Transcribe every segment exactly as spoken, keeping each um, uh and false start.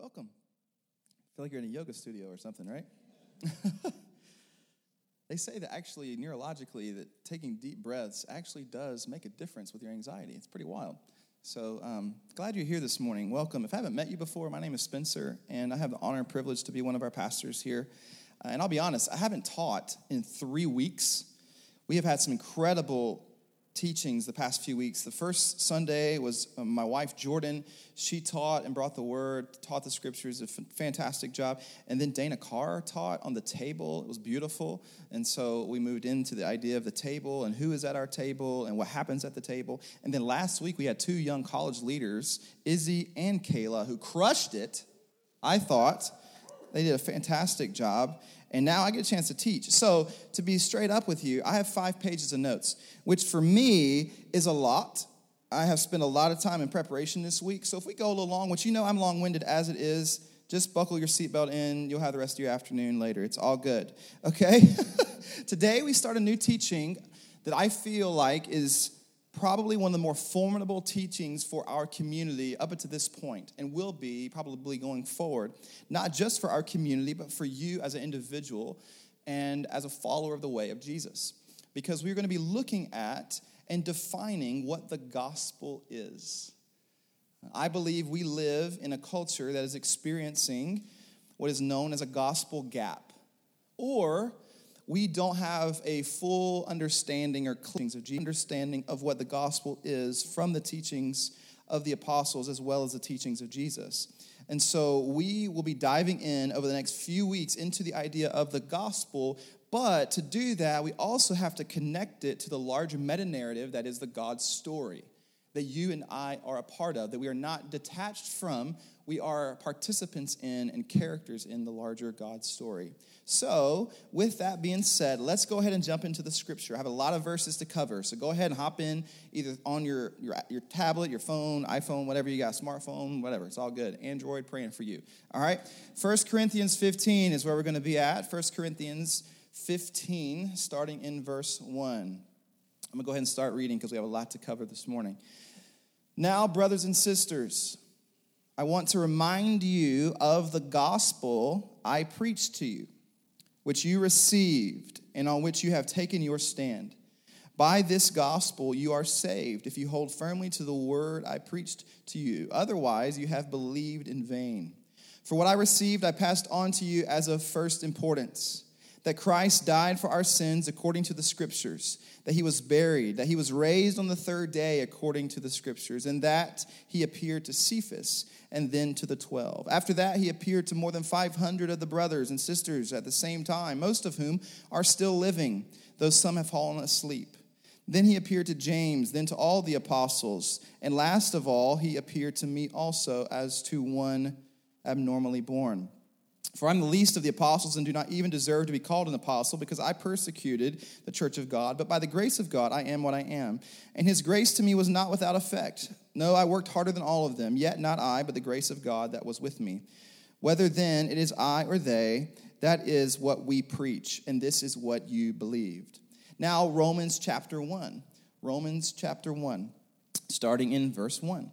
Welcome. I feel like you're in a yoga studio or something, right? They say that actually, neurologically, that taking deep breaths actually does make a difference with your anxiety. It's pretty wild. So um, glad you're here this morning. Welcome. If I haven't met you before, my name is Spencer, and I have the honor and privilege to be one of our pastors here. Uh, and I'll be honest, I haven't taught in three weeks. We have had some incredible teachings the past few weeks. The first Sunday was my wife, Jordan. She taught and brought the word, taught the scriptures, a f- fantastic job. And then Dana Carr taught on the table. It was beautiful. And so we moved into the idea of the table and who is at our table and what happens at the table. And then last week we had two young college leaders, Izzy and Kayla, who crushed it, I thought. They did a fantastic job. And now I get a chance to teach. So to be straight up with you, I have five pages of notes, which for me is a lot. I have spent a lot of time in preparation this week. So if we go a little long, which you know I'm long-winded as it is, just buckle your seatbelt in. You'll have the rest of your afternoon later. It's all good, okay? Today we start a new teaching that I feel like is probably one of the more formidable teachings for our community up until this point, and will be probably going forward, not just for our community, but for you as an individual and as a follower of the way of Jesus. Because we're going to be looking at and defining what the gospel is. I believe we live in a culture that is experiencing what is known as a gospel gap, or we don't have a full understanding or understanding of what the gospel is from the teachings of the apostles as well as the teachings of Jesus. And so we will be diving in over the next few weeks into the idea of the gospel, but to do that, we also have to connect it to the larger meta-narrative that is the God story that you and I are a part of, that we are not detached from. We are participants in and characters in the larger God story. So, with that being said, let's go ahead and jump into the scripture. I have a lot of verses to cover, so go ahead and hop in either on your, your, your tablet, your phone, iPhone, whatever you got, smartphone, whatever. It's all good. Android, praying for you. All right? First Corinthians fifteen is where we're going to be at. First Corinthians fifteen, starting in verse one. I'm going to go ahead and start reading because we have a lot to cover this morning. Now, brothers and sisters, I want to remind you of the gospel I preached to you, which you received and on which you have taken your stand. By this gospel you are saved if you hold firmly to the word I preached to you. Otherwise you have believed in vain. For what I received I passed on to you as of first importance, that Christ died for our sins according to the Scriptures, that he was buried, that he was raised on the third day according to the Scriptures, and that he appeared to Cephas and then to the twelve. After that, he appeared to more than five hundred of the brothers and sisters at the same time, most of whom are still living, though some have fallen asleep. Then he appeared to James, then to all the apostles, and last of all, he appeared to me also as to one abnormally born. For I'm the least of the apostles and do not even deserve to be called an apostle because I persecuted the church of God. But by the grace of God, I am what I am. And his grace to me was not without effect. No, I worked harder than all of them, yet not I, but the grace of God that was with me. Whether then it is I or they, that is what we preach, and this is what you believed. Now, Romans chapter one. Romans chapter one, starting in verse one.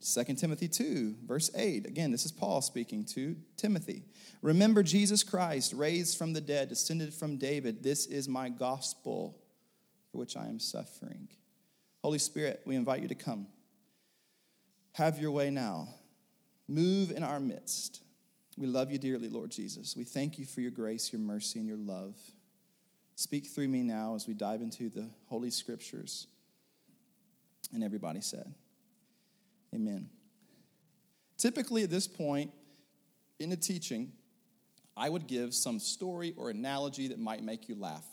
Second Timothy two, verse eight. Again, this is Paul speaking to Timothy. Remember Jesus Christ, raised from the dead, descended from David. This is my gospel for which I am suffering. Holy Spirit, we invite you to come. Have your way now. Move in our midst. We love you dearly, Lord Jesus. We thank you for your grace, your mercy, and your love. Speak through me now as we dive into the Holy Scriptures. And everybody said, amen. Typically at this point in a teaching, I would give some story or analogy that might make you laugh,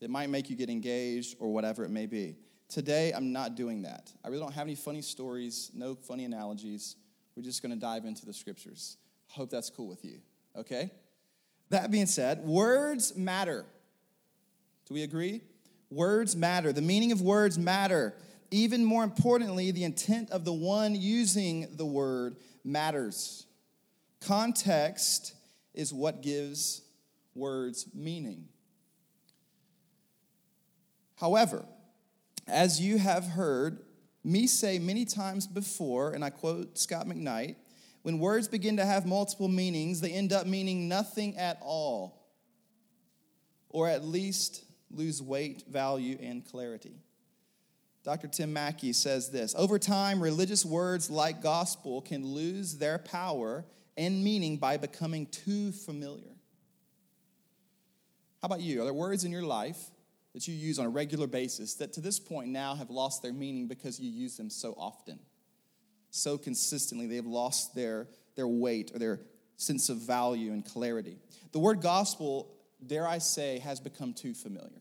that might make you get engaged or whatever it may be. Today, I'm not doing that. I really don't have any funny stories, no funny analogies. We're just going to dive into the scriptures. Hope that's cool with you, okay? That being said, words matter. Do we agree? Words matter. The meaning of words matter. Even more importantly, the intent of the one using the word matters. Context is what gives words meaning. However, as you have heard me say many times before, and I quote Scott McKnight, when words begin to have multiple meanings, they end up meaning nothing at all, or at least lose weight, value, and clarity. Doctor Tim Mackie says this: over time, religious words like gospel can lose their power and meaning by becoming too familiar. How about you? Are there words in your life that you use on a regular basis that to this point now have lost their meaning because you use them so often, so consistently? They have lost their, their weight or their sense of value and clarity. The word gospel, dare I say, has become too familiar.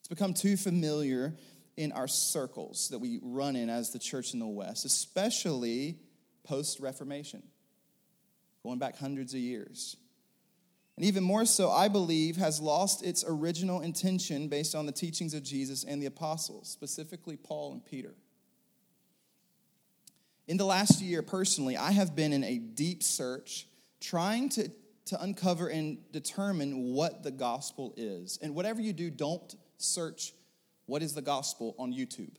It's become too familiar in our circles that we run in as the church in the West, especially post-Reformation, going back hundreds of years. And even more so, I believe, has lost its original intention based on the teachings of Jesus and the apostles, specifically Paul and Peter. In the last year, personally, I have been in a deep search, trying to, to uncover and determine what the gospel is. And whatever you do, don't search what is the gospel on YouTube.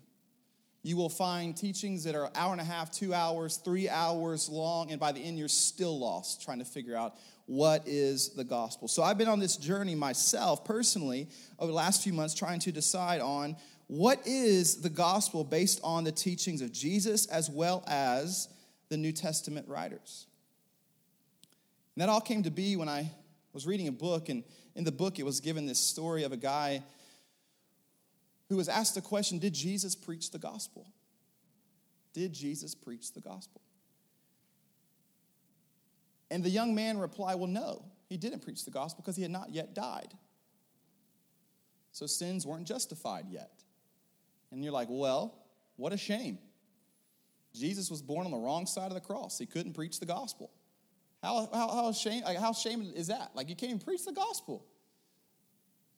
You will find teachings that are an hour and a half, two hours, three hours long, and by the end, you're still lost trying to figure out what is the gospel. So I've been on this journey myself, personally, over the last few months, trying to decide on what is the gospel based on the teachings of Jesus as well as the New Testament writers. And that all came to be when I was reading a book, and in the book it was given this story of a guy who was asked the question, did Jesus preach the gospel? Did Jesus preach the gospel? And the young man replied, well, no, he didn't preach the gospel because he had not yet died. So sins weren't justified yet. And you're like, well, what a shame. Jesus was born on the wrong side of the cross. He couldn't preach the gospel. How, how, how, shame, like, how shame is that? Like, you can't even preach the gospel.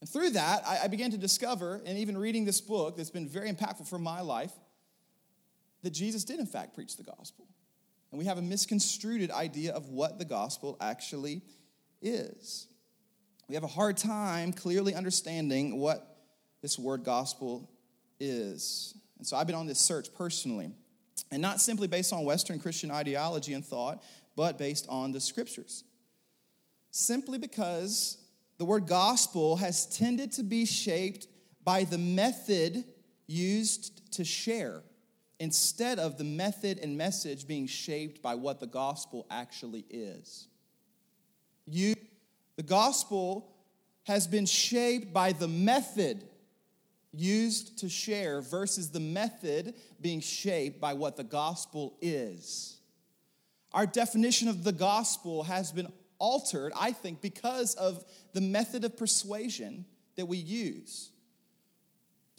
And through that, I, I began to discover, and even reading this book that's been very impactful for my life, that Jesus did, in fact, preach the gospel. And we have a misconstrued idea of what the gospel actually is. We have a hard time clearly understanding what this word gospel is. And so I've been on this search personally. And not simply based on Western Christian ideology and thought, but based on the scriptures. Simply because the word gospel has tended to be shaped by the method used to share, instead of the method and message being shaped by what the gospel actually is. You, the gospel has been shaped by the method used to share versus the method being shaped by what the gospel is. Our definition of the gospel has been altered, I think, because of the method of persuasion that we use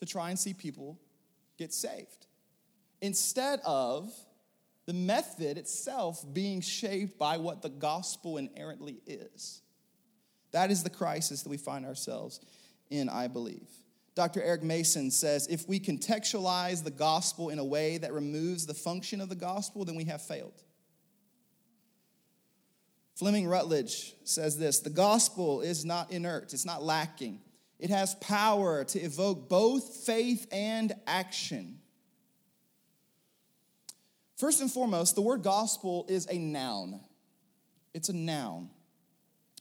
to try and see people get saved, instead of the method itself being shaped by what the gospel inherently is. That is the crisis that we find ourselves in, I believe. Doctor Eric Mason says, if we contextualize the gospel in a way that removes the function of the gospel, then we have failed. Fleming Rutledge says this: the gospel is not inert, it's not lacking. It has power to evoke both faith and action. First and foremost, the word gospel is a noun. It's a noun.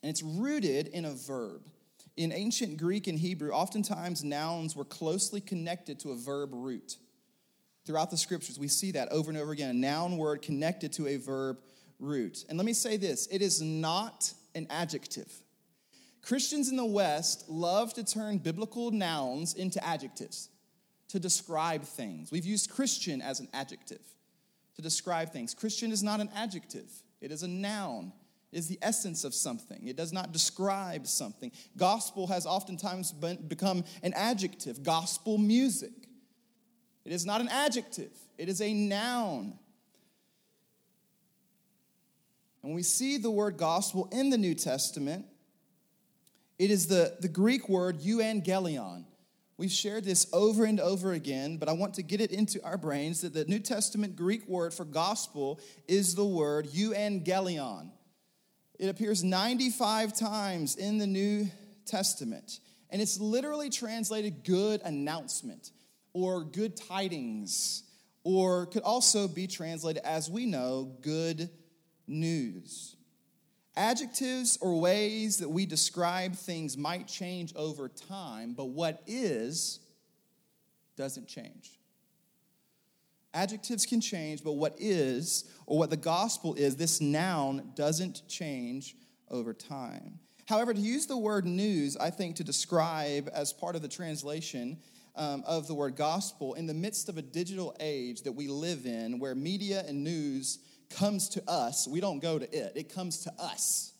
And it's rooted in a verb. In ancient Greek and Hebrew, oftentimes nouns were closely connected to a verb root. Throughout the scriptures, we see that over and over again, a noun word connected to a verb root. And let me say this, it is not an adjective. Christians in the West love to turn biblical nouns into adjectives to describe things. We've used Christian as an adjective to describe things. Christian is not an adjective. It is a noun. It is the essence of something. It does not describe something. Gospel has oftentimes been, become an adjective. Gospel music. It is not an adjective. It is a noun. And when we see the word gospel in the New Testament, It is the, the Greek word euangelion. We've shared this over and over again, but I want to get it into our brains that the New Testament Greek word for gospel is the word euangelion. It appears ninety-five times in the New Testament, and it's literally translated good announcement or good tidings, or could also be translated, as we know, good news. Adjectives or ways that we describe things might change over time, but what is doesn't change. Adjectives can change, but what is, or what the gospel is, this noun doesn't change over time. However, to use the word news, I think, to describe as part of the translation um, of the word gospel in the midst of a digital age that we live in where media and news comes to us. We don't go to it. It comes to us.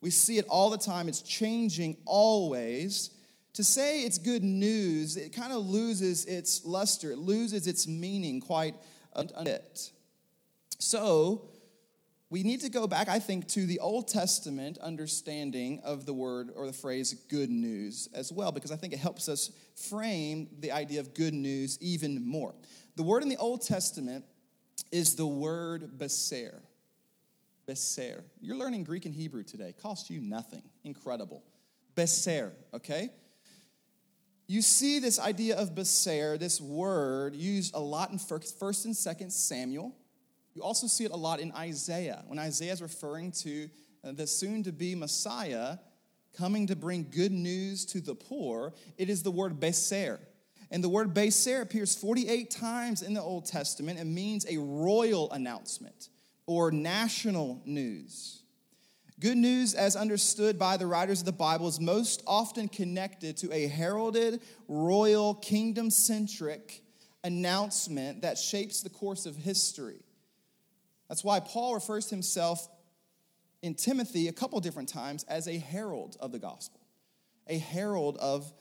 We see it all the time. It's changing always. To say it's good news, it kind of loses its luster. It loses its meaning quite a bit. So we need to go back, I think, to the Old Testament understanding of the word or the phrase good news as well, because I think it helps us frame the idea of good news even more. The word in the Old Testament is the word beser. Beser. You're learning Greek and Hebrew today. Cost you nothing. Incredible. Beser, okay? You see this idea of beser, this word, used a lot in First and Second Samuel. You also see it a lot in Isaiah. When Isaiah is referring to the soon-to-be Messiah coming to bring good news to the poor, it is the word beser. And the word beser appears forty-eight times in the Old Testament and means a royal announcement or national news. Good news, as understood by the writers of the Bible, is most often connected to a heralded, royal, kingdom-centric announcement that shapes the course of history. That's why Paul refers to himself in Timothy a couple different times as a herald of the gospel, a herald of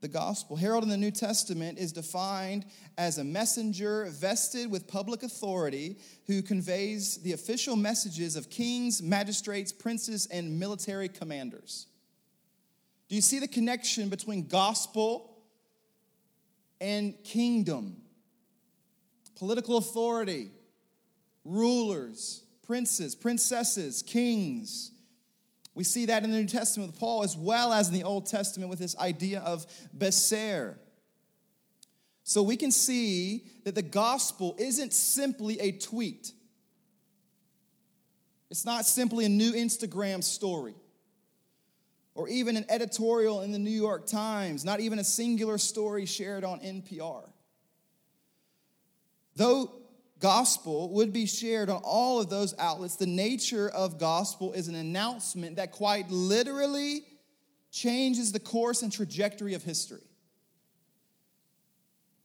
the gospel. Herald in the New Testament is defined as a messenger vested with public authority who conveys the official messages of kings, magistrates, princes, and military commanders. Do you see the connection between gospel and kingdom? Political authority, rulers, princes, princesses, kings. We see that in the New Testament with Paul as well as in the Old Testament with this idea of beser. So we can see that the gospel isn't simply a tweet. It's not simply a new Instagram story or even an editorial in the New York Times, not even a singular story shared on N P R. Though gospel would be shared on all of those outlets, the nature of gospel is an announcement that quite literally changes the course and trajectory of history.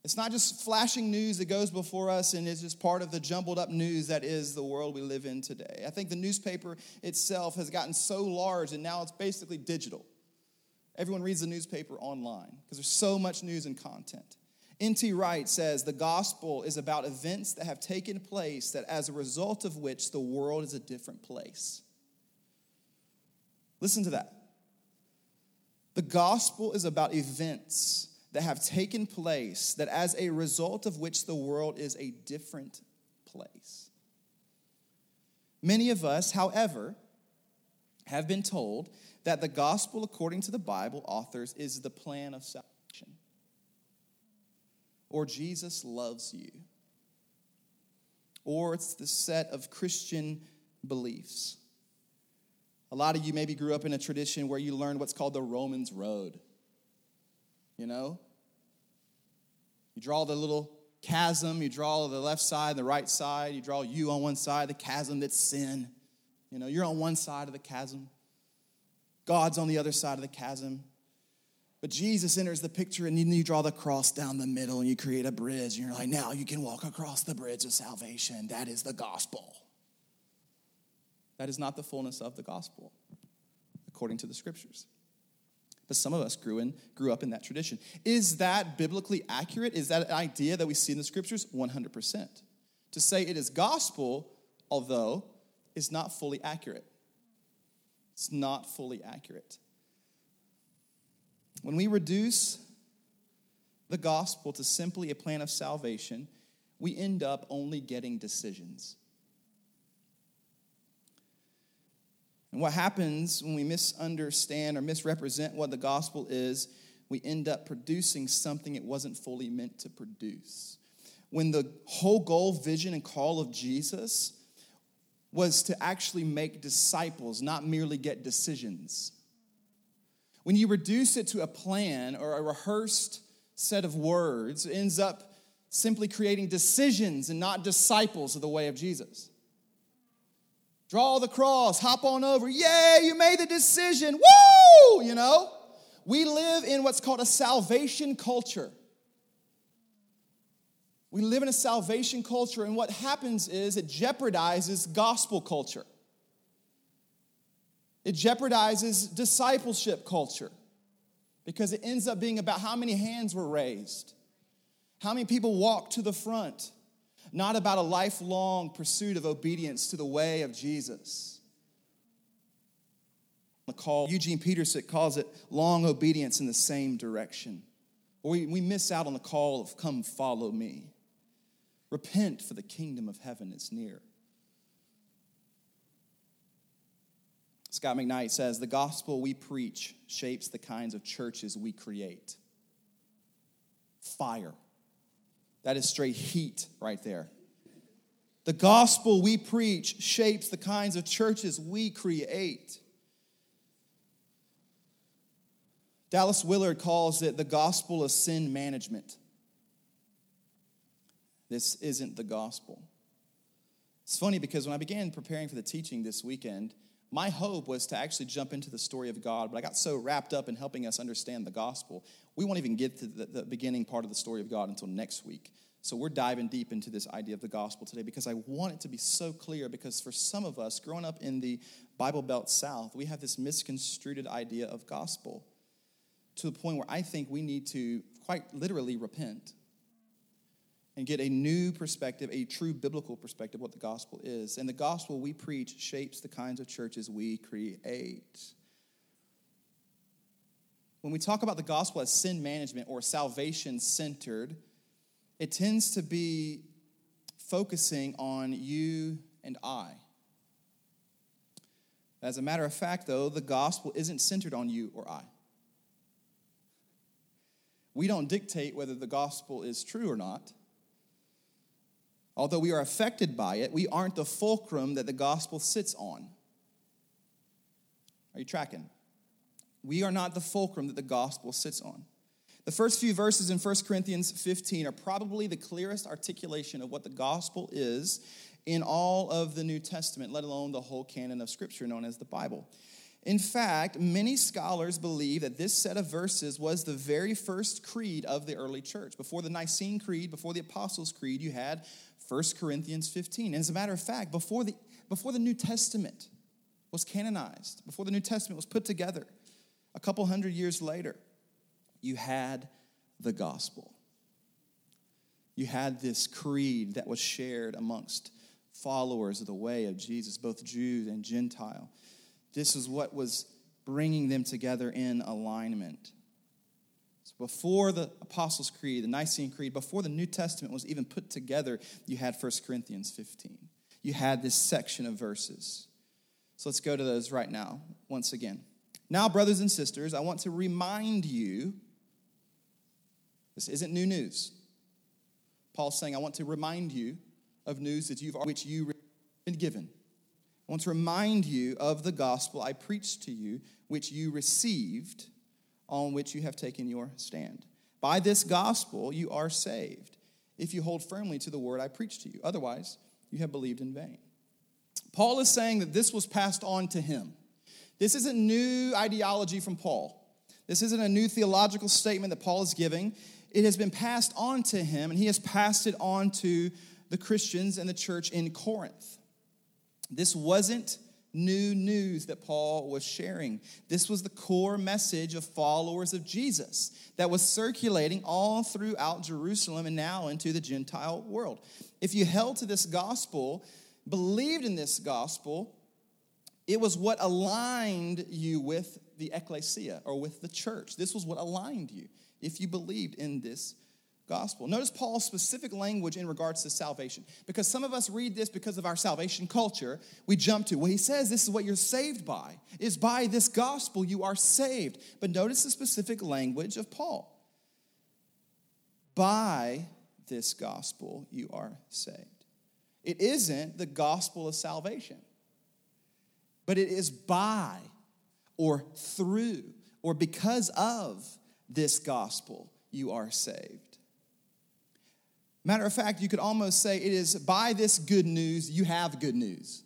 It's not just flashing news that goes before us and is just part of the jumbled up news that is the world we live in today. I think the newspaper itself has gotten so large and now it's basically digital. Everyone reads the newspaper online because there's so much news and content. N T Wright says, the gospel is about events that have taken place that as a result of which the world is a different place. Listen to that. The gospel is about events that have taken place that as a result of which the world is a different place. Many of us, however, have been told that the gospel, according to the Bible authors, is the plan of salvation. Or Jesus loves you. Or it's the set of Christian beliefs. A lot of you maybe grew up in a tradition where you learned what's called the Romans Road. You know? You draw the little chasm. You draw the left side, the right side. You draw you on one side, the chasm that's sin. You know, you're on one side of the chasm. God's on the other side of the chasm. But Jesus enters the picture and you draw the cross down the middle and you create a bridge. And you're like, now you can walk across the bridge of salvation. That is the gospel. That is not the fullness of the gospel, according to the scriptures. But some of us grew in, grew up in that tradition. Is that biblically accurate? Is that an idea that we see in the scriptures? one hundred percent. To say it is gospel, although, is not fully accurate. It's not fully accurate. When we reduce the gospel to simply a plan of salvation, we end up only getting decisions. And what happens when we misunderstand or misrepresent what the gospel is, we end up producing something it wasn't fully meant to produce. When the whole goal, vision, and call of Jesus was to actually make disciples, not merely get decisions. When you reduce it to a plan or a rehearsed set of words, it ends up simply creating decisions and not disciples of the way of Jesus. Draw the cross, hop on over. Yay, you made the decision. Woo! You know, we live in what's called a salvation culture. We live in a salvation culture, and what happens is it jeopardizes gospel culture. It jeopardizes discipleship culture because it ends up being about how many hands were raised, how many people walked to the front, not about a lifelong pursuit of obedience to the way of Jesus. The call, Eugene Peterson calls it long obedience in the same direction. Or we, we miss out on the call of come follow me. Repent, for the kingdom of heaven is near. Scott McKnight says, the gospel we preach shapes the kinds of churches we create. Fire. That is straight heat right there. The gospel we preach shapes the kinds of churches we create. Dallas Willard calls it the gospel of sin management. This isn't the gospel. It's funny because when I began preparing for the teaching this weekend, my hope was to actually jump into the story of God, but I got so wrapped up in helping us understand the gospel, we won't even get to the, the beginning part of the story of God until next week. So we're diving deep into this idea of the gospel today because I want it to be so clear, because for some of us, growing up in the Bible Belt South, we have this misconstrued idea of gospel to the point where I think we need to quite literally repent and get a new perspective, a true biblical perspective of what the gospel is. And the gospel we preach shapes the kinds of churches we create. When we talk about the gospel as sin management or salvation-centered, it tends to be focusing on you and I. As a matter of fact, though, the gospel isn't centered on you or I. We don't dictate whether the gospel is true or not. Although we are affected by it, we aren't the fulcrum that the gospel sits on. Are you tracking? We are not the fulcrum that the gospel sits on. The first few verses in First Corinthians fifteen are probably the clearest articulation of what the gospel is in all of the New Testament, let alone the whole canon of Scripture known as the Bible. In fact, many scholars believe that this set of verses was the very first creed of the early church. Before the Nicene Creed, before the Apostles' Creed, you had First Corinthians fifteen. And as a matter of fact, before the, before the New Testament was canonized, before the New Testament was put together, a couple hundred years later, you had the gospel. You had this creed that was shared amongst followers of the way of Jesus, both Jew and Gentile. This is what was bringing them together in alignment. So before the Apostles' Creed, the Nicene Creed, before the New Testament was even put together, you had First Corinthians fifteen. You had this section of verses. So let's go to those right now, once again. Now, brothers and sisters, I want to remind you, this isn't new news. Paul's saying, I want to remind you of news that you've which you've been given. I want to remind you of the gospel I preached to you, which you received, on which you have taken your stand. By this gospel you are saved, if you hold firmly to the word I preached to you. Otherwise, you have believed in vain. Paul is saying that this was passed on to him. This isn't new ideology from Paul. This isn't a new theological statement that Paul is giving. It has been passed on to him, and he has passed it on to the Christians and the church in Corinth. This wasn't new news that Paul was sharing. This was the core message of followers of Jesus that was circulating all throughout Jerusalem and now into the Gentile world. If you held to this gospel, believed in this gospel, it was what aligned you with the ecclesia or with the church. This was what aligned you if you believed in this gospel. Notice Paul's specific language in regards to salvation, because some of us read this because of our salvation culture. We jump to, well, he says this is what you're saved by, is by this gospel you are saved. But notice the specific language of Paul. By this gospel you are saved. It isn't the gospel of salvation, but it is by or through or because of this gospel you are saved. Matter of fact, you could almost say it is by this good news, you have good news.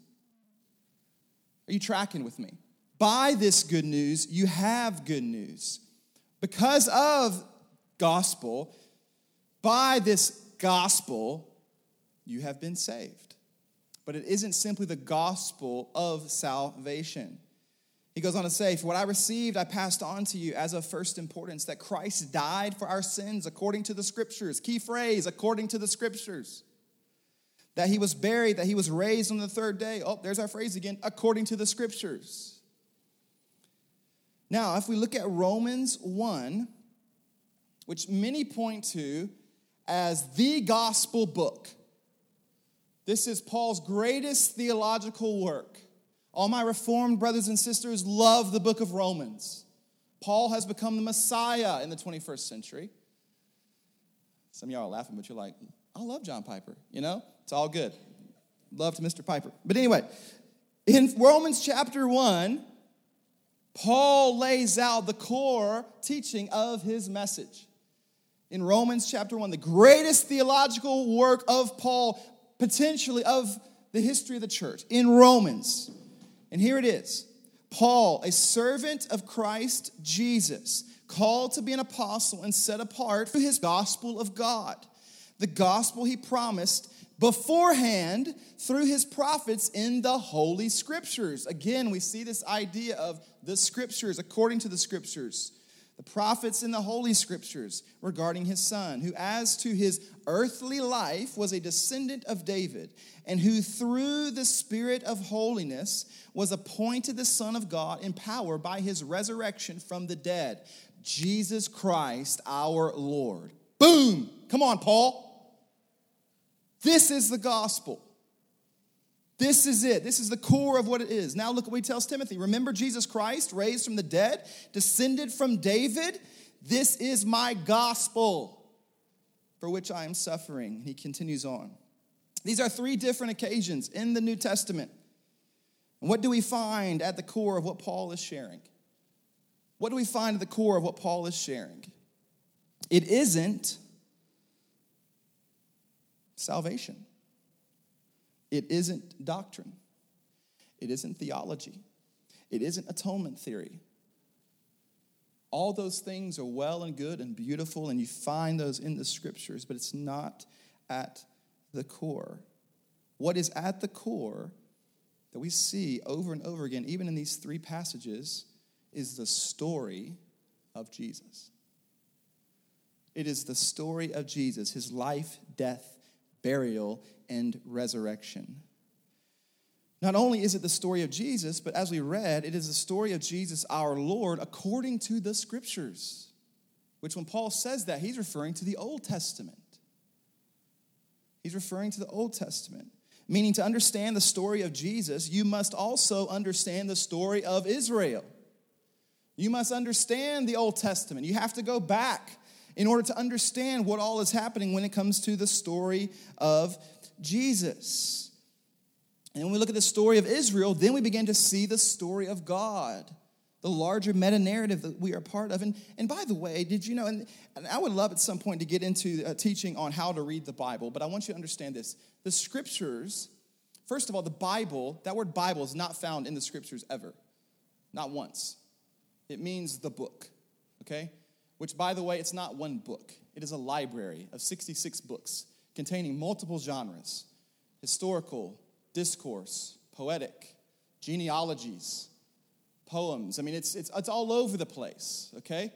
Are you tracking with me? By this good news, you have good news. Because of gospel, by this gospel, you have been saved. But it isn't simply the gospel of salvation. He goes on to say, for what I received, I passed on to you as of first importance, that Christ died for our sins according to the scriptures. Key phrase, according to the scriptures. That he was buried, that he was raised on the third day. Oh, there's our phrase again, according to the scriptures. Now, if we look at Romans one, which many point to as the gospel book. This is Paul's greatest theological work. All my Reformed brothers and sisters love the book of Romans. Paul has become the Messiah in the twenty-first century. Some of y'all are laughing, but you're like, I love John Piper, you know? It's all good. Love to Mister Piper. But anyway, in Romans chapter one, Paul lays out the core teaching of his message. In Romans chapter one, the greatest theological work of Paul, potentially of the history of the church, in Romans. And here it is. Paul, a servant of Christ Jesus, called to be an apostle and set apart for his gospel of God, the gospel he promised beforehand through his prophets in the Holy Scriptures. Again, we see this idea of the Scriptures, according to the Scriptures, the prophets in the Holy Scriptures regarding his son, who as to his earthly life was a descendant of David, and who through the Spirit of holiness was appointed the Son of God in power by his resurrection from the dead, Jesus Christ our Lord. Boom! Come on, Paul. This is the gospel. This is it. This is the core of what it is. Now look at what he tells Timothy. Remember Jesus Christ, raised from the dead, descended from David. This is my gospel, for which I am suffering. He continues on. These are three different occasions in the New Testament. And what do we find at the core of what Paul is sharing? What do we find at the core of what Paul is sharing? It isn't salvation. It isn't doctrine. It isn't theology. It isn't atonement theory. All those things are well and good and beautiful, and you find those in the scriptures, but it's not at the core. What is at the core that we see over and over again, even in these three passages, is the story of Jesus. It is the story of Jesus, his life, death, burial, and resurrection. Not only is it the story of Jesus, but as we read, it is the story of Jesus our Lord according to the scriptures, which when Paul says that, he's referring to the Old Testament. He's referring to the Old Testament, meaning to understand the story of Jesus, you must also understand the story of Israel. You must understand the Old Testament. You have to go back in order to understand what all is happening when it comes to the story of Jesus. And when we look at the story of Israel, then we begin to see the story of God, the larger meta-narrative that we are part of. And, and by the way, did you know, and, and I would love at some point to get into a teaching on how to read the Bible, but I want you to understand this. The scriptures, first of all, the Bible, that word Bible is not found in the scriptures ever, not once. It means the book, okay? Which, by the way, it's not one book. It is a library of sixty-six books containing multiple genres, historical, discourse, poetic, genealogies, poems. I mean, it's, it's it's all over the place, okay?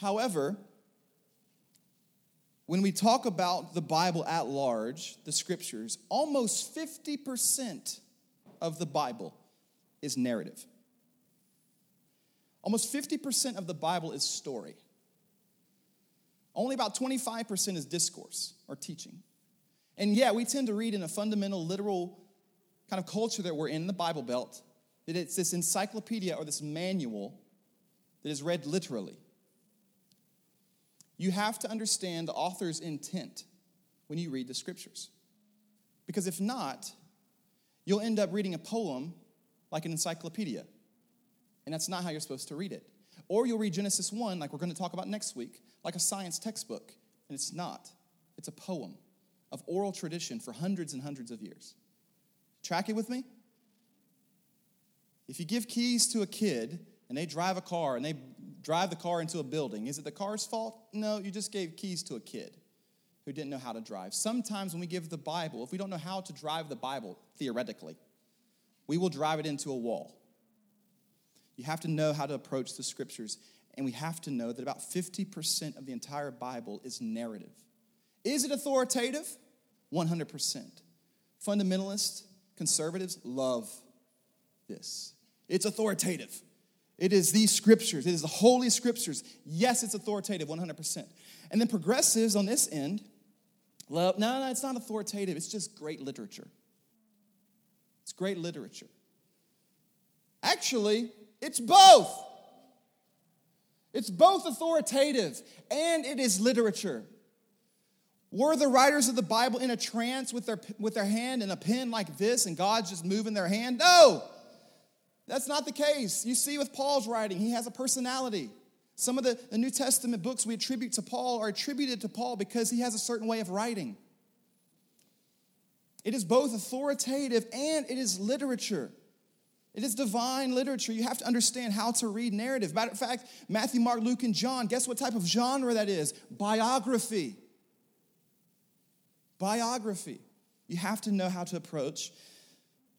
However, when we talk about the Bible at large, the scriptures, almost fifty percent of the Bible is narrative. Almost fifty percent of the Bible is story. Only about twenty-five percent is discourse or teaching. And yeah, we tend to read in a fundamental, literal kind of culture that we're in, the Bible Belt, that it's this encyclopedia or this manual that is read literally. You have to understand the author's intent when you read the scriptures. Because if not, you'll end up reading a poem like an encyclopedia. And that's not how you're supposed to read it. Or you'll read Genesis one, like we're going to talk about next week, like a science textbook. And it's not. It's a poem of oral tradition for hundreds and hundreds of years. Track it with me? If you give keys to a kid and they drive a car and they drive the car into a building, is it the car's fault? No, you just gave keys to a kid who didn't know how to drive. Sometimes when we give the Bible, if we don't know how to drive the Bible, theoretically, we will drive it into a wall. You have to know how to approach the scriptures, and we have to know that about fifty percent of the entire Bible is narrative. Is it authoritative? one hundred percent. Fundamentalists, conservatives love this. It's authoritative. It is these scriptures. It is the holy scriptures. Yes, it's authoritative, one hundred percent. And then progressives on this end love, no, no, it's not authoritative. It's just great literature. It's great literature. Actually, it's both. It's both authoritative and it is literature. Were the writers of the Bible in a trance with their with their hand and a pen like this and God's just moving their hand? No, that's not the case. You see with Paul's writing, he has a personality. Some of the, the New Testament books we attribute to Paul are attributed to Paul because he has a certain way of writing. It is both authoritative and it is literature. It is divine literature. You have to understand how to read narrative. Matter of fact, Matthew, Mark, Luke, and John, guess what type of genre that is? Biography. Biography. You have to know how to approach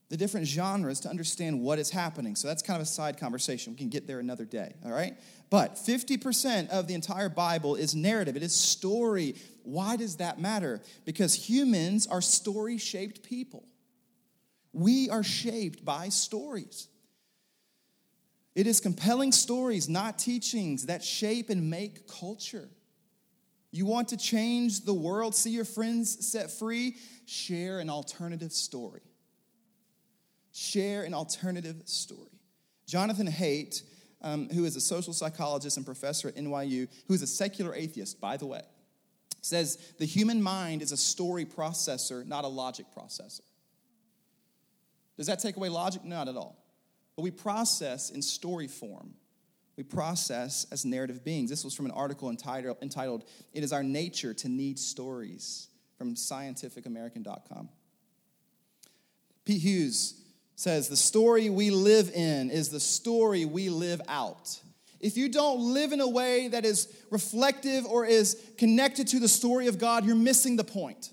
the different genres to understand what is happening. So that's kind of a side conversation. We can get there another day, all right? But fifty percent of the entire Bible is narrative. It is story. Why does that matter? Because humans are story-shaped people. We are shaped by stories. It is compelling stories, not teachings, that shape and make culture. You want to change the world, see your friends set free, share an alternative story. Share an alternative story. Jonathan Haidt, um, who is a social psychologist and professor at N Y U, who is a secular atheist, by the way, says the human mind is a story processor, not a logic processor. Does that take away logic? Not at all. But we process in story form. We process as narrative beings. This was from an article entitled, entitled It Is Our Nature to Need Stories, from scientific american dot com. Pete Hughes says, the story we live in is the story we live out. If you don't live in a way that is reflective or is connected to the story of God, you're missing the point.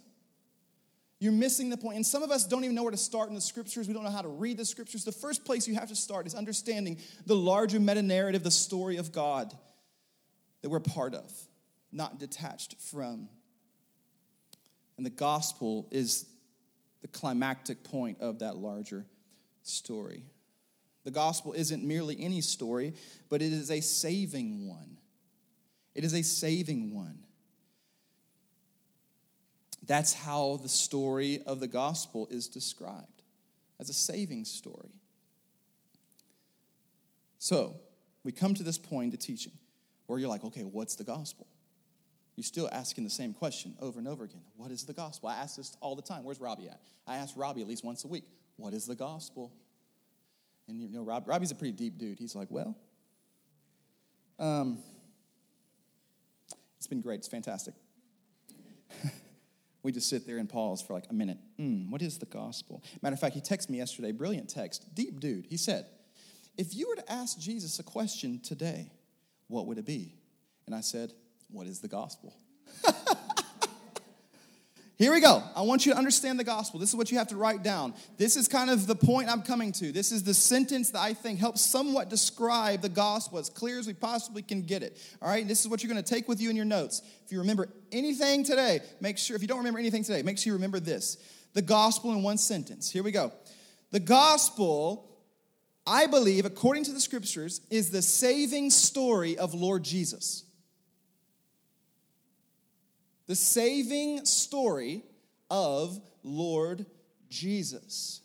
You're missing the point. And some of us don't even know where to start in the scriptures. We don't know how to read the scriptures. The first place you have to start is understanding the larger meta-narrative, the story of God that we're part of, not detached from. And the gospel is the climactic point of that larger story. The gospel isn't merely any story, but it is a saving one. It is a saving one. That's how the story of the gospel is described, as a saving story. So we come to this point of teaching where you're like, okay, what's the gospel? You're still asking the same question over and over again. What is the gospel? I ask this all the time. Where's Robbie at? I ask Robbie at least once a week, what is the gospel? And you know, Rob, Robbie's a pretty deep dude. He's like, well, um, it's been great. It's fantastic. We just sit there and pause for like a minute. Mm, what is the gospel? Matter of fact, he texted me yesterday, brilliant text, deep dude. He said, if you were to ask Jesus a question today, what would it be? And I said, what is the gospel? Here we go. I want you to understand the gospel. This is what you have to write down. This is kind of the point I'm coming to. This is the sentence that I think helps somewhat describe the gospel as clear as we possibly can get it. All right? This is what you're going to take with you in your notes. If you remember anything today, make sure, if you don't remember anything today, make sure you remember this. The gospel in one sentence. Here we go. The gospel I believe, according to the scriptures, is the saving story of Lord Jesus. The saving story of Lord Jesus.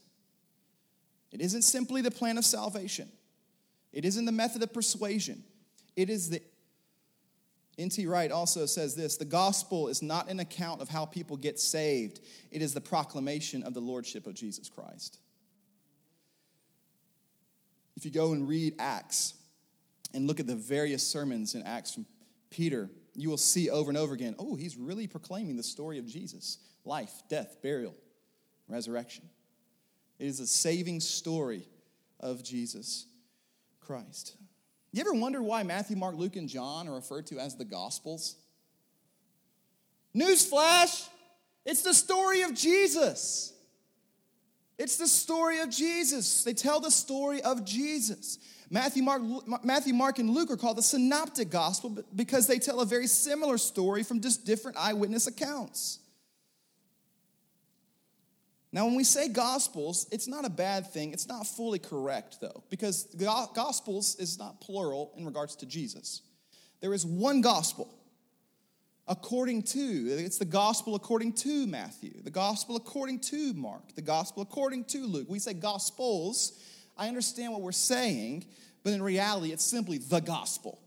It isn't simply the plan of salvation. It isn't the method of persuasion. It is the... N T Wright also says this, the gospel is not an account of how people get saved. It is the proclamation of the lordship of Jesus Christ. If you go and read Acts and look at the various sermons in Acts from Peter, you will see over and over again, oh, he's really proclaiming the story of Jesus. Life, death, burial, resurrection. It is a saving story of Jesus Christ. You ever wonder why Matthew, Mark, Luke, and John are referred to as the Gospels? Newsflash! It's the story of Jesus. It's the story of Jesus. They tell the story of Jesus. Matthew, Mark, Matthew, Mark, and Luke are called the Synoptic Gospel because they tell a very similar story from just different eyewitness accounts. Now, when we say gospels, it's not a bad thing. It's not fully correct, though, because gospels is not plural in regards to Jesus. There is one gospel according to, it's the gospel according to Matthew, the gospel according to Mark, the gospel according to Luke. We say gospels. I understand what we're saying, but in reality, it's simply the gospel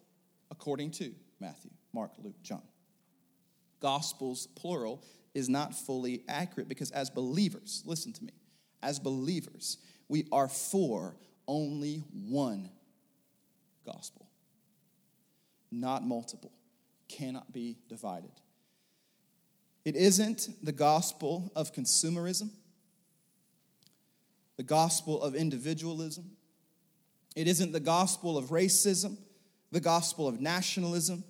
according to Matthew, Mark, Luke, John. Gospels, plural, is not fully accurate because as believers, listen to me, as believers, we are for only one gospel, not multiple, cannot be divided. It isn't the gospel of consumerism, the gospel of individualism. It isn't the gospel of racism, the gospel of nationalism.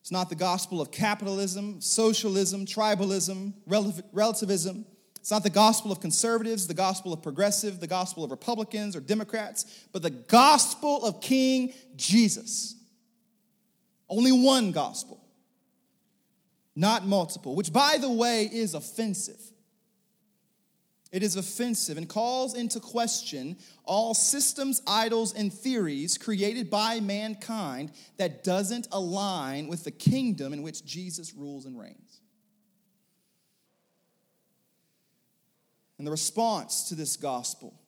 It's not the gospel of capitalism, socialism, tribalism, relativism. It's not the gospel of conservatives, the gospel of progressive, the gospel of Republicans or Democrats, but the gospel of King Jesus. Only one gospel, not multiple, which, by the way, is offensive. It is offensive and calls into question all systems, idols, and theories created by mankind that doesn't align with the kingdom in which Jesus rules and reigns. And the response to this gospel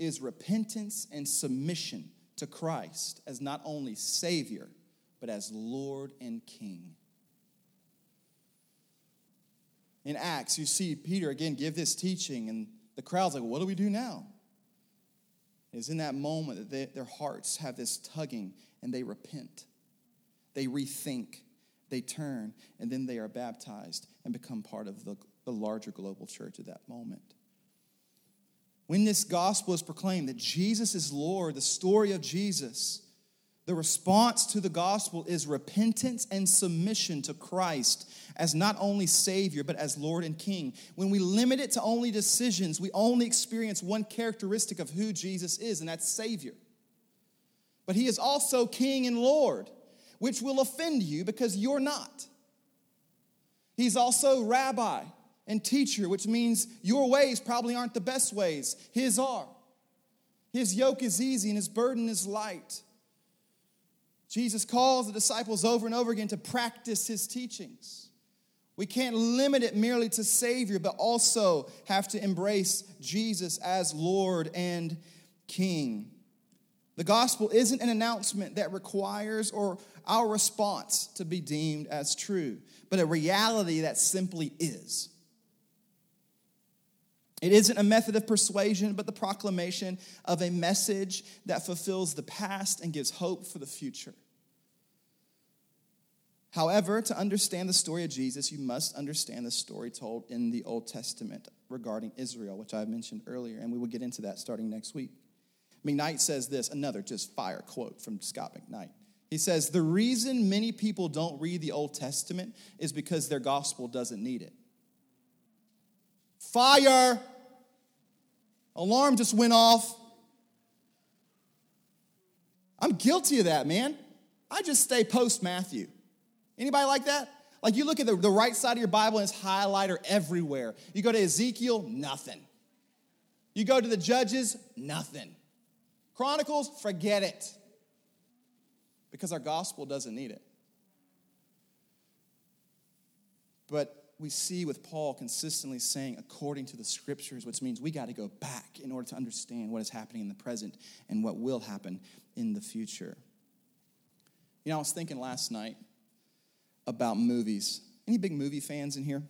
is repentance and submission to Christ as not only Savior, but as Lord and King. In Acts, you see Peter again give this teaching, and the crowd's like, what do we do now? It's in that moment that they, their hearts have this tugging, and they repent. They rethink. They turn, and then they are baptized and become part of the, the larger global church at that moment. When this gospel is proclaimed that Jesus is Lord, the story of Jesus, the response to the gospel is repentance and submission to Christ as not only Savior, but as Lord and King. When we limit it to only decisions, we only experience one characteristic of who Jesus is, and that's Savior. But he is also King and Lord, which will offend you because you're not. He's also Rabbi and teacher, which means your ways probably aren't the best ways. His are. His yoke is easy and his burden is light. Jesus calls the disciples over and over again to practice his teachings. We can't limit it merely to Savior, but also have to embrace Jesus as Lord and King. The gospel isn't an announcement that requires or our response to be deemed as true, but a reality that simply is. It isn't a method of persuasion, but the proclamation of a message that fulfills the past and gives hope for the future. However, to understand the story of Jesus, you must understand the story told in the Old Testament regarding Israel, which I mentioned earlier, and we will get into that starting next week. McKnight says this, another just fire quote from Scott McKnight. He says, "The reason many people don't read the Old Testament is because their gospel doesn't need it." Fire! Alarm just went off. I'm guilty of that, man. I just stay post-Matthew. Anybody like that? Like you look at the, the right side of your Bible and it's highlighter everywhere. You go to Ezekiel, nothing. You go to the Judges, nothing. Chronicles, forget it. Because our gospel doesn't need it. But we see with Paul consistently saying, according to the scriptures, which means we got to go back in order to understand what is happening in the present and what will happen in the future. You know, I was thinking last night about movies. Any big movie fans in here?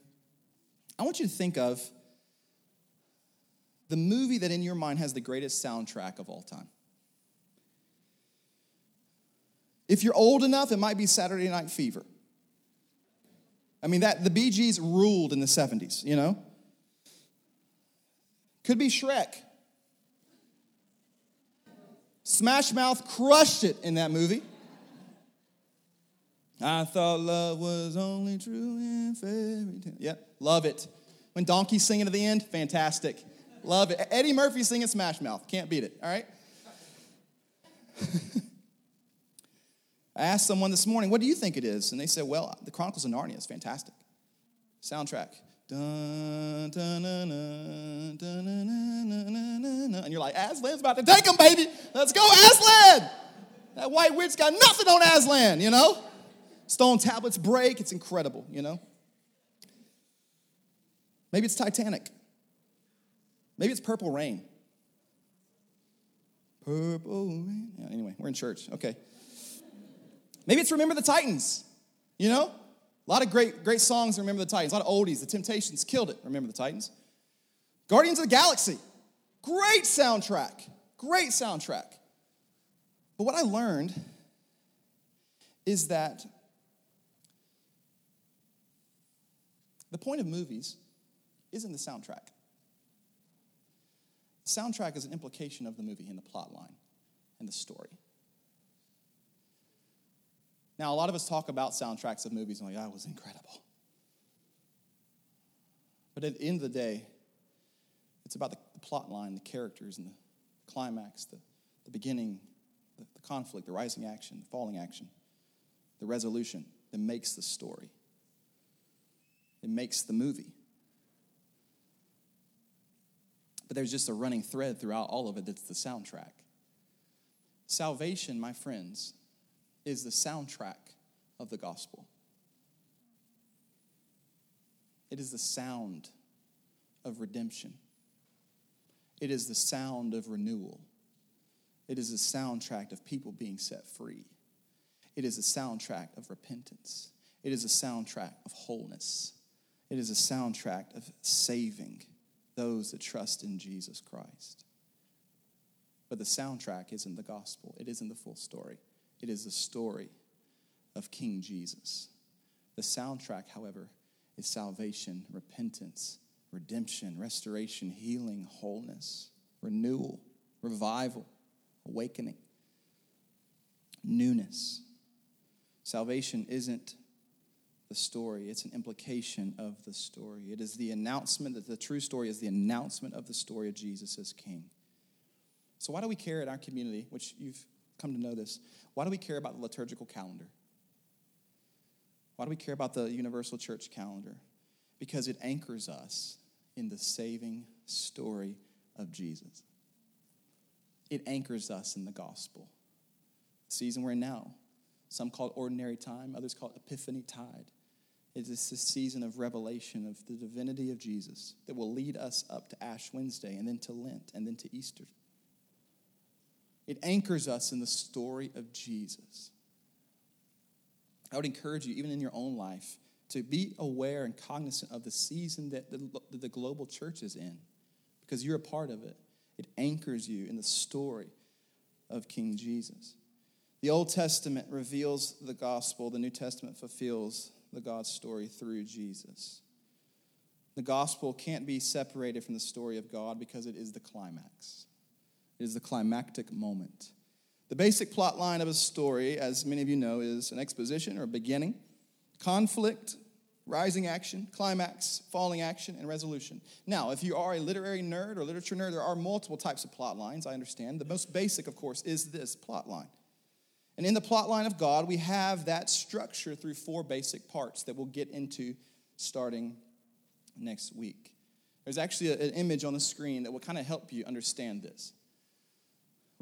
I want you to think of the movie that in your mind has the greatest soundtrack of all time. If you're old enough, it might be Saturday Night Fever. I mean, that the Bee Gees ruled in the seventies, you know? Could be Shrek. Smash Mouth crushed it in that movie. I thought love was only true in fairy tale. Yep, love it. When Donkey's singing at the end, fantastic. Love it. Eddie Murphy singing Smash Mouth. Can't beat it, all right? I asked someone this morning, what do you think it is? And they said, well, the Chronicles of Narnia is fantastic. Soundtrack. Dun, dun, dun, dun, dun, dun, dun, dun. And you're like, Aslan's about to take him, baby. Let's go, Aslan. That white witch got nothing on Aslan, you know. Stone tablets break. It's incredible, you know. Maybe it's Titanic. Maybe it's Purple Rain. Purple Rain. Yeah, anyway, we're in church. Okay. Maybe it's Remember the Titans, you know? A lot of great great songs in Remember the Titans, a lot of oldies. The Temptations killed it, Remember the Titans. Guardians of the Galaxy, great soundtrack, great soundtrack. But what I learned is that the point of movies isn't the soundtrack. The soundtrack is an implication of the movie and the plot line and the story. Now, a lot of us talk about soundtracks of movies and like, that was incredible. But at the end of the day, it's about the, the plot line, the characters, and the climax, the, the beginning, the, the conflict, the rising action, the falling action, the resolution that makes the story. It makes the movie. But there's just a running thread throughout all of it that's the soundtrack. Salvation, my friends, is the soundtrack of the gospel. It is the sound of redemption. It is the sound of renewal. It is the soundtrack of people being set free. It is the soundtrack of repentance. It is the soundtrack of wholeness. It is the soundtrack of saving those that trust in Jesus Christ. But the soundtrack isn't the gospel. It isn't the full story. It is the story of King Jesus. The soundtrack, however, is salvation, repentance, redemption, restoration, healing, wholeness, renewal, revival, awakening, newness. Salvation isn't the story. It's an implication of the story. It is the announcement that the true story is the announcement of the story of Jesus as King. So why do we care in our community, which you've come to know this. Why do we care about the liturgical calendar? Why do we care about the universal church calendar? Because it anchors us in the saving story of Jesus. It anchors us in the gospel. The season we're in now, some call it ordinary time, others call it Epiphany Tide. It is this season of revelation of the divinity of Jesus that will lead us up to Ash Wednesday and then to Lent and then to Easter. It anchors us in the story of Jesus. I would encourage you, even in your own life, to be aware and cognizant of the season that the, that the global church is in, because you're a part of it. It anchors you in the story of King Jesus. The Old Testament reveals the gospel. The New Testament fulfills the God story through Jesus. The gospel can't be separated from the story of God because it is the climax. It is the climactic moment. The basic plot line of a story, as many of you know, is an exposition or a beginning, conflict, rising action, climax, falling action, and resolution. Now, if you are a literary nerd or literature nerd, there are multiple types of plot lines, I understand. The most basic, of course, is this plot line. And in the plot line of God, we have that structure through four basic parts that we'll get into starting next week. There's actually an image on the screen that will kind of help you understand this.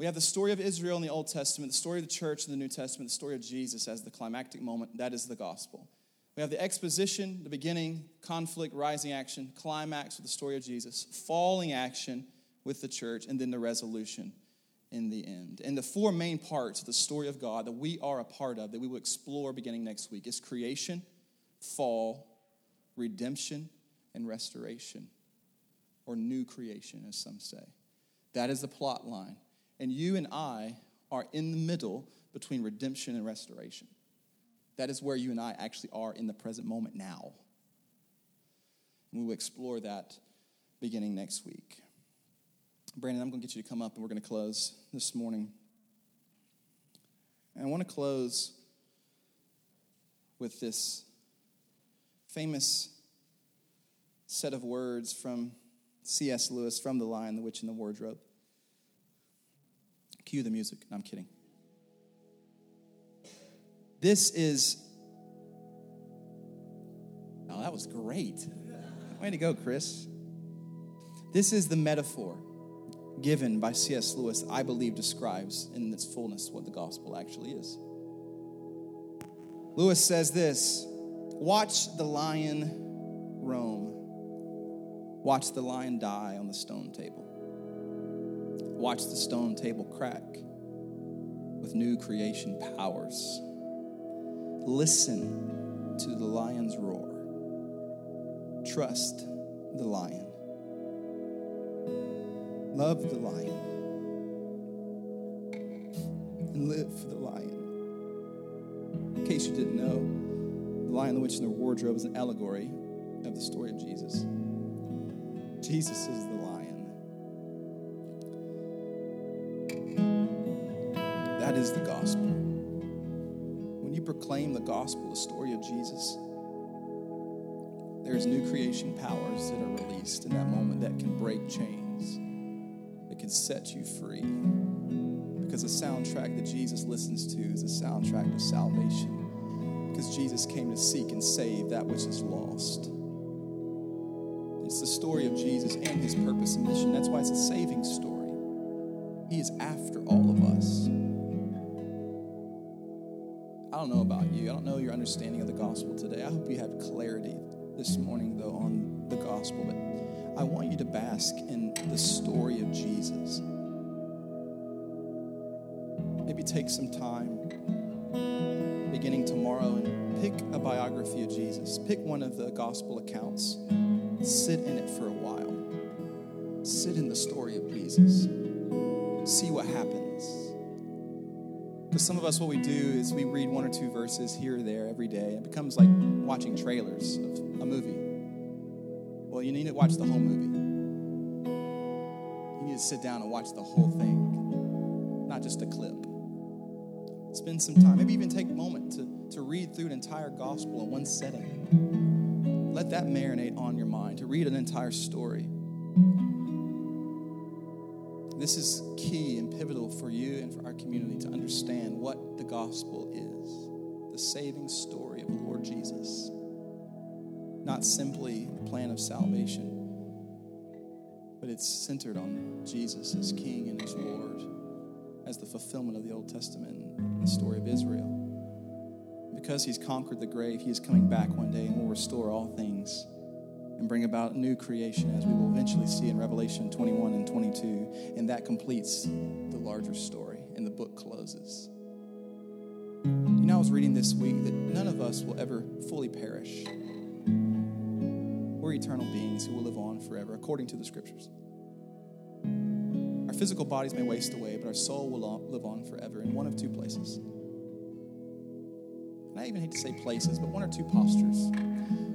We have the story of Israel in the Old Testament, the story of the church in the New Testament, the story of Jesus as the climactic moment. That is the gospel. We have the exposition, the beginning, conflict, rising action, climax with the story of Jesus, falling action with the church, and then the resolution in the end. And the four main parts of the story of God that we are a part of, that we will explore beginning next week, is creation, fall, redemption, and restoration, or new creation, as some say. That is the plot line. And you and I are in the middle between redemption and restoration. That is where you and I actually are in the present moment now. And we will explore that beginning next week. Brandon, I'm going to get you to come up, and we're going to close this morning. And I want to close with this famous set of words from C S. Lewis, from The Lion, the Witch, and the Wardrobe. Cue the music. No, I'm kidding. This is... Oh, that was great. Way to go, Chris. This is the metaphor given by C S. Lewis that I believe describes in its fullness what the gospel actually is. Lewis says this: watch the lion roam. Watch the lion die on the stone table. Watch the stone table crack with new creation powers. Listen to the lion's roar. Trust the lion. Love the lion. And live for the lion. In case you didn't know, The Lion, the Witch, and the Wardrobe is an allegory of the story of Jesus. Jesus is the lion. That is the gospel. When you proclaim the gospel, the story of Jesus, there's new creation powers that are released in that moment that can break chains, that can set you free. Because the soundtrack that Jesus listens to is the soundtrack of salvation. Because Jesus came to seek and save that which is lost. It's the story of Jesus and his purpose and mission. That's why it's a saving story. He is after all of us. I don't know about you. I don't know your understanding of the gospel today. I hope you had clarity this morning, though, on the gospel. But I want you to bask in the story of Jesus. Maybe take some time beginning tomorrow and pick a biography of Jesus. Pick one of the gospel accounts. Sit in it for a while. Sit in the story of Jesus. See what happens. Because some of us, what we do is we read one or two verses here or there every day. It becomes like watching trailers of a movie. Well, you need to watch the whole movie. You need to sit down and watch the whole thing, not just a clip. Spend some time. Maybe even take a moment to, to read through an entire gospel in one setting. Let that marinate on your mind, to read an entire story. This is key and pivotal for you and for our community to understand what the gospel is, the saving story of the Lord Jesus, not simply a plan of salvation, but it's centered on Jesus as King and as Lord, as the fulfillment of the Old Testament and the story of Israel. Because he's conquered the grave, he is coming back one day and will restore all things and bring about new creation, as we will eventually see in Revelation twenty-one and twenty-two. And that completes the larger story, and the book closes. You know, I was reading this week that none of us will ever fully perish. We're eternal beings who will live on forever, according to the scriptures. Our physical bodies may waste away, but our soul will live on forever in one of two places. And I even hate to say places, but one or two postures.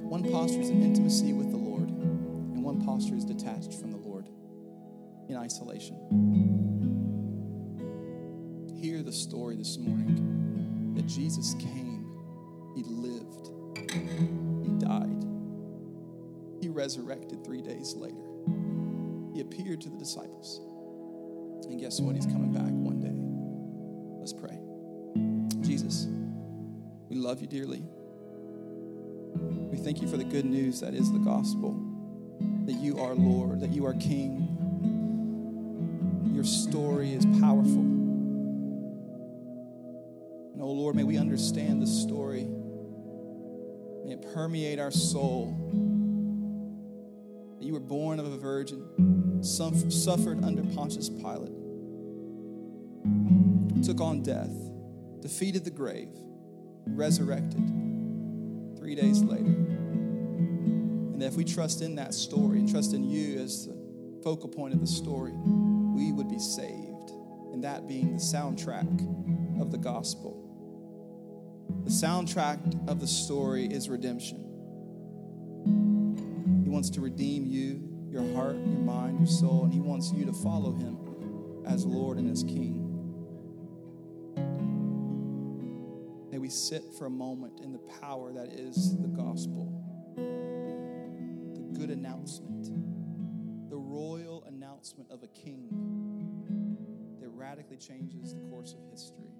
One posture is in intimacy with the Lord, and one posture is detached from the Lord in isolation. Hear the story this morning that Jesus came, he lived, he died, he resurrected three days later. He appeared to the disciples. And guess what? He's coming back one day. Let's pray. Jesus, we love you dearly. We thank you for the good news that is the gospel, that you are Lord, that you are King. your story is powerful. And, oh, Lord, may we understand the story. May it permeate our soul. That you were born of a virgin, suffered under Pontius Pilate, took on death, defeated the grave, resurrected three days later. And that if we trust in that story and trust in you as the focal point of the story, we would be saved. And that being the soundtrack of the gospel. The soundtrack of the story is redemption. He wants to redeem you, your heart, your mind, your soul, and he wants you to follow him as Lord and as King. May we sit for a moment in the power that is the gospel, the good announcement, the royal announcement of a king that radically changes the course of history.